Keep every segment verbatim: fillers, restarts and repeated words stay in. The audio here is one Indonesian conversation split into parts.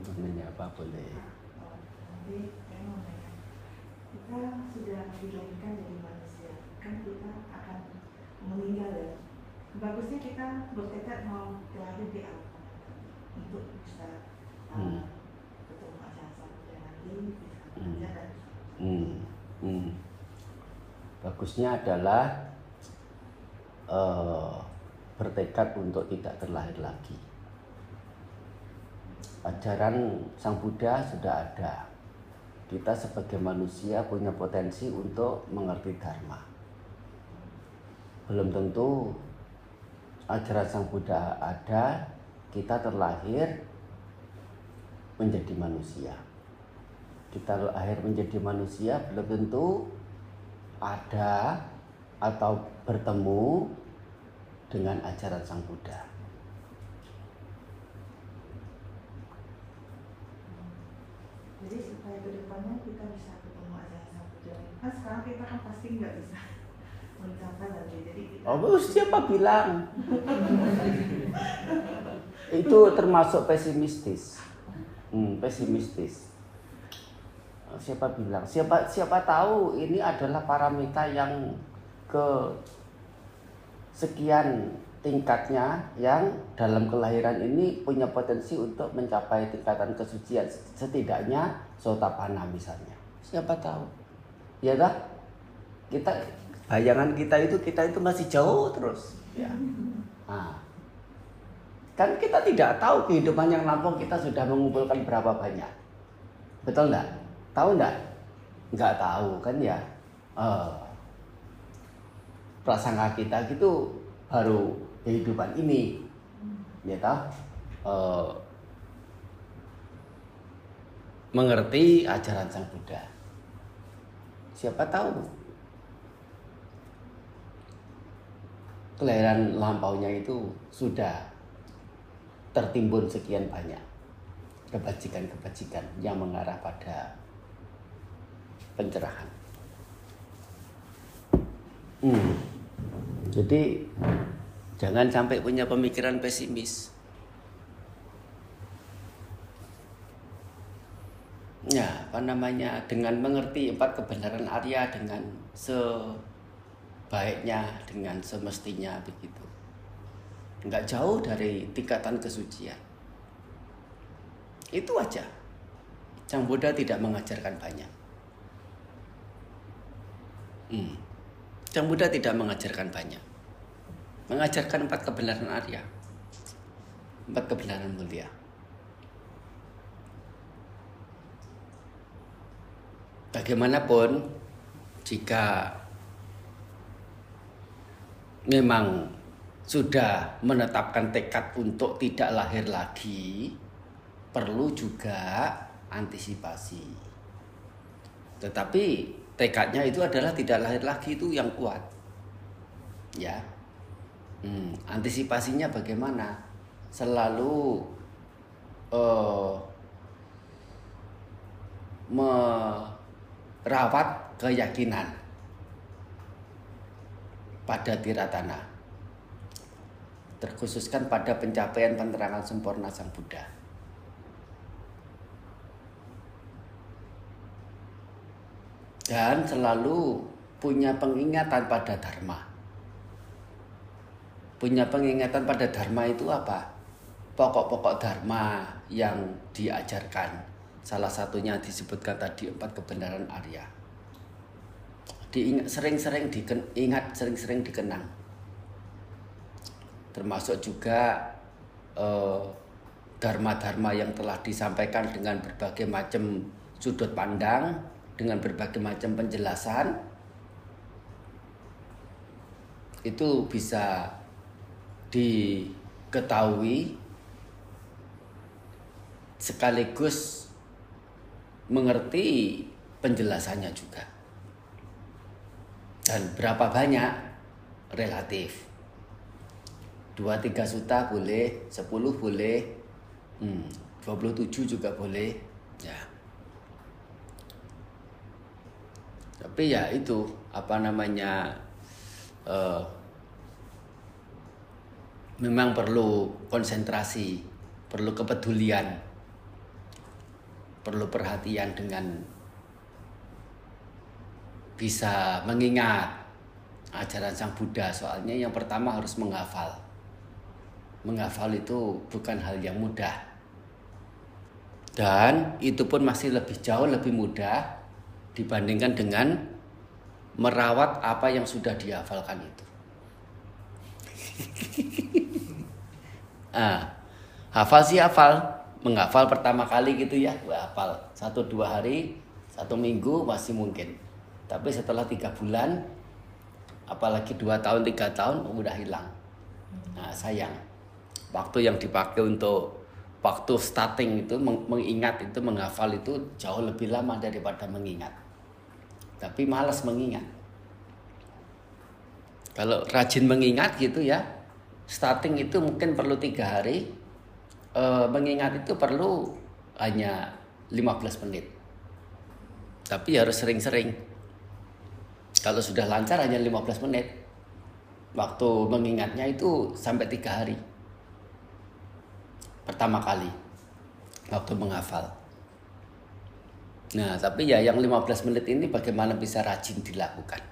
untuk nanya apa boleh. Jadi saya mau nanya, kita sudah dilahirkan dari manusia, kan kita akan meninggal ya. Bagusnya kita bertekad mau lahir di alam untuk bisa uh, ketemu acara yang nanti bisa menjaga. Hmm. Hmm. Bagusnya adalah uh, bertekad untuk tidak terlahir lagi. Ajaran Sang Buddha sudah ada. Kita sebagai manusia punya potensi untuk mengerti Dharma. Belum tentu ajaran Sang Buddha ada, kita terlahir menjadi manusia. Kita terlahir menjadi manusia belum tentu ada atau bertemu dengan ajaran Sang Buddha. Jadi supaya kedepannya kita bisa ketemu ajaran Sang Buddha, kan sekarang kita kan pasti nggak bisa mencapai lagi. Jadi kita oh, siapa bilang? Itu termasuk pesimistis. Hmm, pesimistis. Siapa bilang? Siapa siapa tahu ini adalah paramita yang ke sekian tingkatnya yang dalam kelahiran ini punya potensi untuk mencapai tingkatan kesucian, setidaknya sotapanna misalnya. Siapa tahu? Ya dah, kita bayangan kita itu kita itu masih jauh terus. Ya. Nah, kan kita tidak tahu kehidupan yang lampau kita sudah mengumpulkan berapa banyak. Betul nggak? Tahu nggak? Nggak tahu kan ya. Uh, prasangka kita gitu baru kehidupan ini, ya tahu, e, mengerti ajaran Sang Buddha. Siapa tahu kelahiran lampaunya itu sudah tertimbun sekian banyak kebajikan-kebajikan yang mengarah pada pencerahan. Hmm. Jadi jangan sampai punya pemikiran pesimis. Ya, apa namanya? Dengan mengerti empat kebenaran ariya dengan sebaiknya, dengan semestinya begitu. Enggak jauh dari tingkatan kesucian. Itu aja. Sang Buddha tidak mengajarkan banyak. Hmm. Sang Buddha tidak mengajarkan banyak. Mengajarkan empat kebenaran ariya. Empat kebenaran mulia. Bagaimanapun, jika memang sudah menetapkan tekad untuk tidak lahir lagi, perlu juga antisipasi. Tetapi tekadnya itu adalah tidak lahir lagi, itu yang kuat, ya. Hmm, antisipasinya bagaimana? Selalu uh, merawat keyakinan pada tiratana, terkhususkan pada pencapaian penerangan sempurna Sang Buddha. Dan selalu punya pengingatan pada Dharma. Punya pengingatan pada Dharma itu apa? Pokok-pokok Dharma yang diajarkan. Salah satunya disebutkan tadi, empat kebenaran ariya. Diingat, sering-sering diingat, sering-sering dikenang. Termasuk juga eh, Dharma-Dharma yang telah disampaikan dengan berbagai macam sudut pandang, dengan berbagai macam penjelasan, itu bisa diketahui sekaligus mengerti penjelasannya juga. Dan berapa banyak relatif. dua tiga suta boleh, sepuluh boleh, hmm, dua puluh tujuh juga boleh, ya. Tapi ya itu, apa namanya, uh, memang perlu konsentrasi, perlu kepedulian perlu perhatian dengan bisa mengingat ajaran Sang Buddha. Soalnya yang pertama harus menghafal. Menghafal itu bukan hal yang mudah. Dan itu pun masih lebih jauh lebih mudah dibandingkan dengan merawat apa yang sudah dihafalkan itu. Ah, hafal sih hafal. Menghafal pertama kali gitu ya, gue hafal satu dua hari, satu minggu masih mungkin. Tapi setelah tiga bulan, apalagi dua tahun tiga tahun udah hilang. Nah, sayang. Waktu yang dipakai untuk waktu starting itu mengingat itu menghafal itu jauh lebih lama daripada mengingat. Tapi malas mengingat. Kalau rajin mengingat gitu ya, starting itu mungkin perlu tiga hari. Uh, mengingat itu perlu hanya lima belas menit. Tapi harus sering-sering. Kalau sudah lancar hanya lima belas menit. Waktu mengingatnya itu sampai tiga hari. Pertama kali waktu menghafal. Nah, tapi ya yang lima belas menit ini bagaimana bisa rajin dilakukan.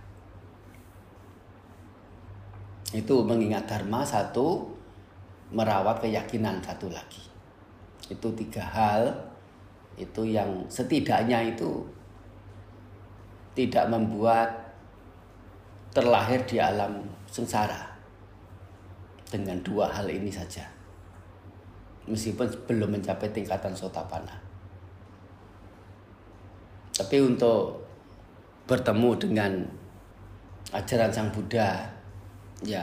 Itu mengingat dharma satu, merawat keyakinan satu lagi. Itu tiga hal itu yang setidaknya itu tidak membuat terlahir di alam sengsara. Dengan dua hal ini saja, meskipun belum mencapai tingkatan sotapanna. Tapi untuk bertemu dengan ajaran Sang Buddha, ya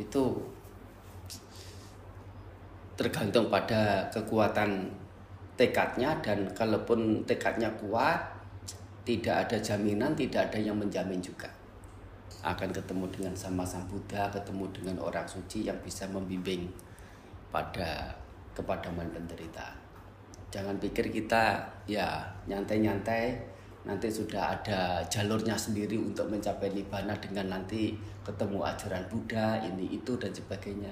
itu tergantung pada kekuatan tekadnya. Dan kalaupun tekadnya kuat, tidak ada jaminan, tidak ada yang menjamin juga akan ketemu dengan sama Sang Buddha, ketemu dengan orang suci yang bisa membimbing pada kepadaman penderitaan. Jangan pikir kita ya nyantai-nyantai, nanti sudah ada jalurnya sendiri untuk mencapai nibbana dengan nanti ketemu ajaran Buddha ini itu dan sebagainya.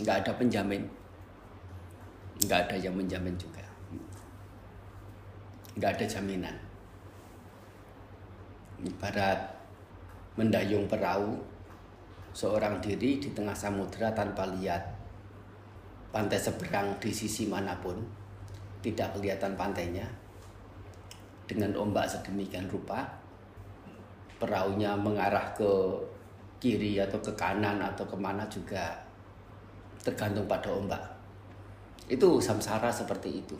Nggak ada penjamin, nggak ada yang menjamin juga, nggak ada jaminan. Ibarat mendayung perahu seorang diri di tengah samudera tanpa lihat pantai seberang di sisi manapun, tidak kelihatan pantainya. Dengan ombak sedemikian rupa, perahunya mengarah ke kiri atau ke kanan atau kemana juga tergantung pada ombak. Itu samsara seperti itu.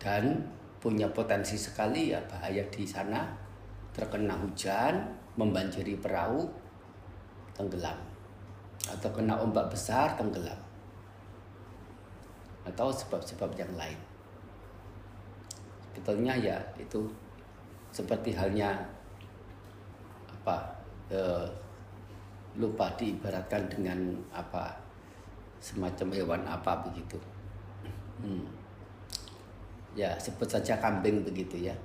Dan punya potensi sekali ya bahaya di sana, terkena hujan, membanjiri perahu, tenggelam. Atau kena ombak besar, tenggelam. Atau sebab-sebab yang lain. Sebetulnya ya itu seperti halnya apa eh, lupa diibaratkan dengan apa semacam hewan apa begitu. hmm. Ya sebut saja kambing begitu ya.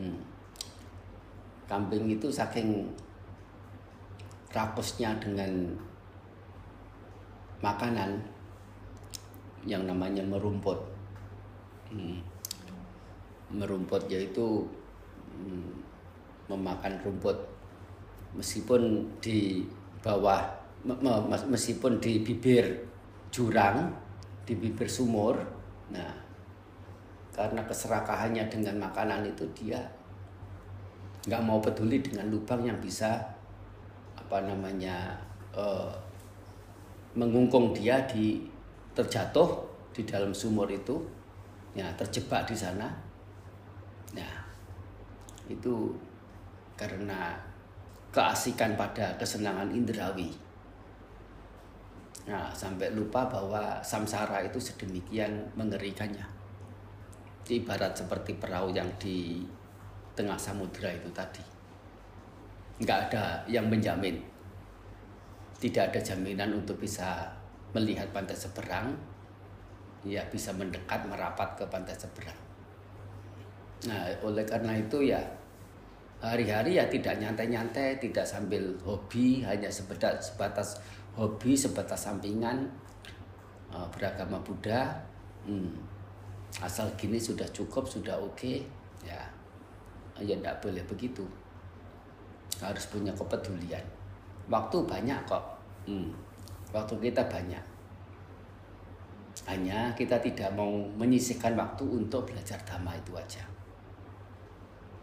hmm. Kambing itu saking rakusnya dengan makanan yang namanya merumput. hmm. Merumput yaitu hmm, memakan rumput meskipun di bawah meskipun di bibir jurang, di bibir sumur. Nah, karena keserakahannya dengan makanan itu, dia nggak mau peduli dengan lubang yang bisa apa namanya eh, mengungkung dia di terjatuh di dalam sumur itu, ya terjebak di sana. Nah, itu karena keasikan pada kesenangan indrawi. Nah, sampai lupa bahwa samsara itu sedemikian mengerikannya. Ibarat seperti perahu yang di tengah samudera itu tadi. Nggak ada yang menjamin. Tidak ada jaminan untuk bisa melihat pantai seberang. Ya, bisa mendekat, merapat ke pantai seberang. Nah, oleh karena itu ya, hari-hari ya tidak nyantai-nyantai, tidak sambil hobi, hanya sebatas sebatas hobi, sebatas sampingan, beragama Buddha. hmm. Asal gini sudah cukup, sudah oke, okay, ya, ya tidak boleh begitu. Harus punya kepedulian. Waktu banyak kok, hmm. waktu kita banyak. Hanya kita tidak mau menyisihkan waktu untuk belajar Dhamma itu aja.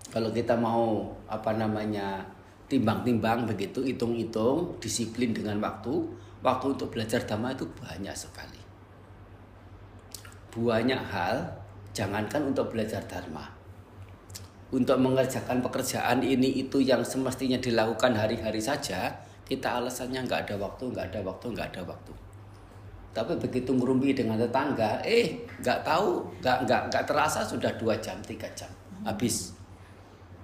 Kalau kita mau apa namanya timbang-timbang begitu, hitung-hitung, disiplin dengan waktu, waktu untuk belajar Dhamma itu banyak sekali. Banyak hal, jangankan untuk belajar Dhamma. Untuk mengerjakan pekerjaan ini itu yang semestinya dilakukan hari-hari saja, kita alasannya nggak ada waktu, nggak ada waktu, nggak ada waktu. Tapi begitu ngerumpi dengan tetangga, eh nggak tahu, nggak nggak nggak terasa sudah dua jam, tiga jam, habis.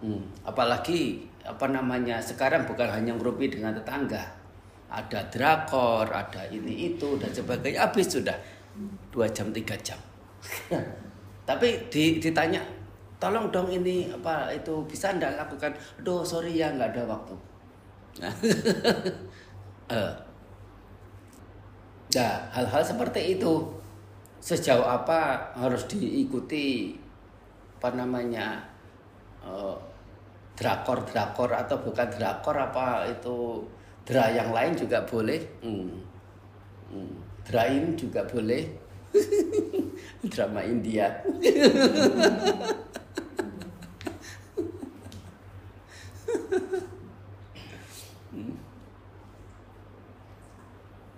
Hmm, apalagi apa namanya sekarang bukan hanya ngerupi dengan tetangga, ada drakor, ada ini itu dan sebagainya, habis sudah dua jam tiga jam. Tapi ditanya, tolong dong ini apa itu bisa ndak lakukan? Aduh sorry ya nggak ada waktu. Nah hal-hal seperti itu sejauh apa harus diikuti apa namanya drakor-drakor atau bukan drakor apa itu dra yang lain juga boleh, hmm. Hmm. drain juga boleh, drama India.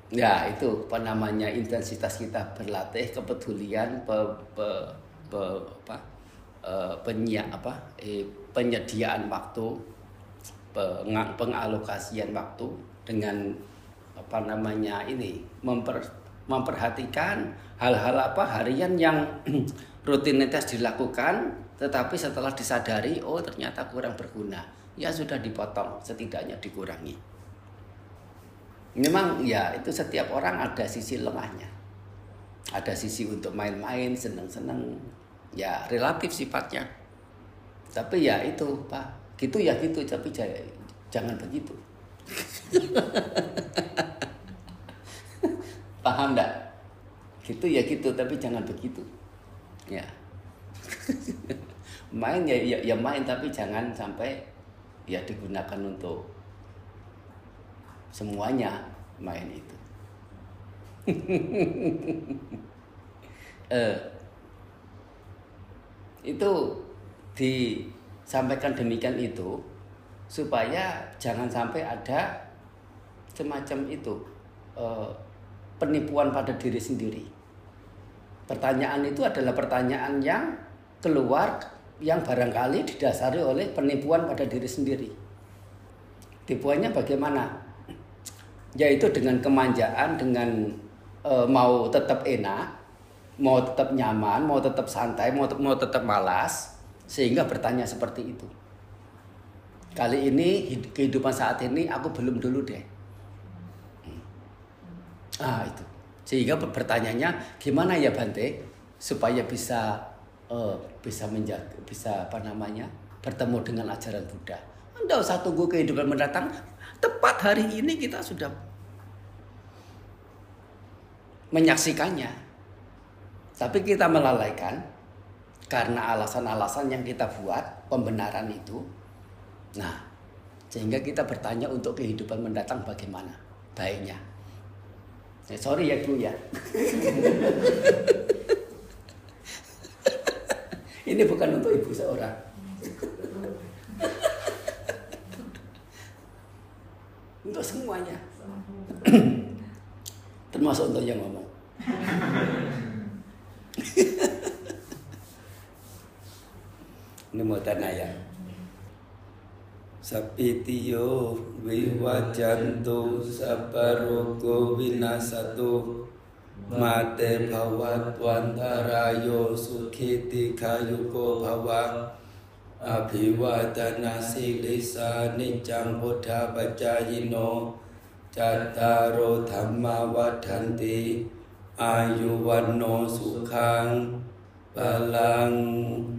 Ya itu apa namanya intensitas kita berlatih kepedulian pe, pe, pe, apa Penyiap, apa, eh, penyediaan waktu, peng, pengalokasian waktu dengan apa namanya ini memper, memperhatikan hal-hal apa harian yang rutinitas dilakukan, tetapi setelah disadari oh ternyata kurang berguna, ya sudah dipotong, setidaknya dikurangi. Memang ya itu setiap orang ada sisi lengahnya, ada sisi untuk main-main, seneng-seneng. Ya relatif sifatnya. Tapi ya itu Pak, gitu ya gitu, tapi jangan, jangan begitu. Paham enggak? Gitu ya gitu, tapi jangan begitu. Ya. Main ya, ya ya main, tapi jangan sampai ya digunakan untuk semuanya main itu. Eh Itu disampaikan demikian itu supaya jangan sampai ada semacam itu eh, penipuan pada diri sendiri. Pertanyaan itu adalah pertanyaan yang keluar yang barangkali didasari oleh penipuan pada diri sendiri. Tipuannya bagaimana? Yaitu dengan kemanjaan, dengan eh, mau tetap enak, mau tetap nyaman, mau tetap santai, mau, mau tetap malas, sehingga bertanya seperti itu. Kali ini, kehidupan saat ini, aku belum dulu deh. Ah itu, sehingga bertanyanya gimana ya Bante, supaya bisa uh, bisa menjaga, bisa apa namanya, bertemu dengan ajaran Buddha. Anda usah tunggu kehidupan mendatang, tepat hari ini kita sudah menyaksikannya. Tapi kita melalaikan karena alasan-alasan yang kita buat, pembenaran itu. Nah, sehingga kita bertanya untuk kehidupan mendatang bagaimana baiknya. Eh, sorry ya Bu ya. Ini bukan untuk ibu seorang. Untuk semuanya. Termasuk untuk yang ngomong. Numotanaya sapitiyo vivajantu saparogo vinasatu mate bhavat vantarayo sukhiti khayuko bhava abhivadana silesa niccang buddha pacayino cattaro dhamma vadhanti ayu wano sukhang balang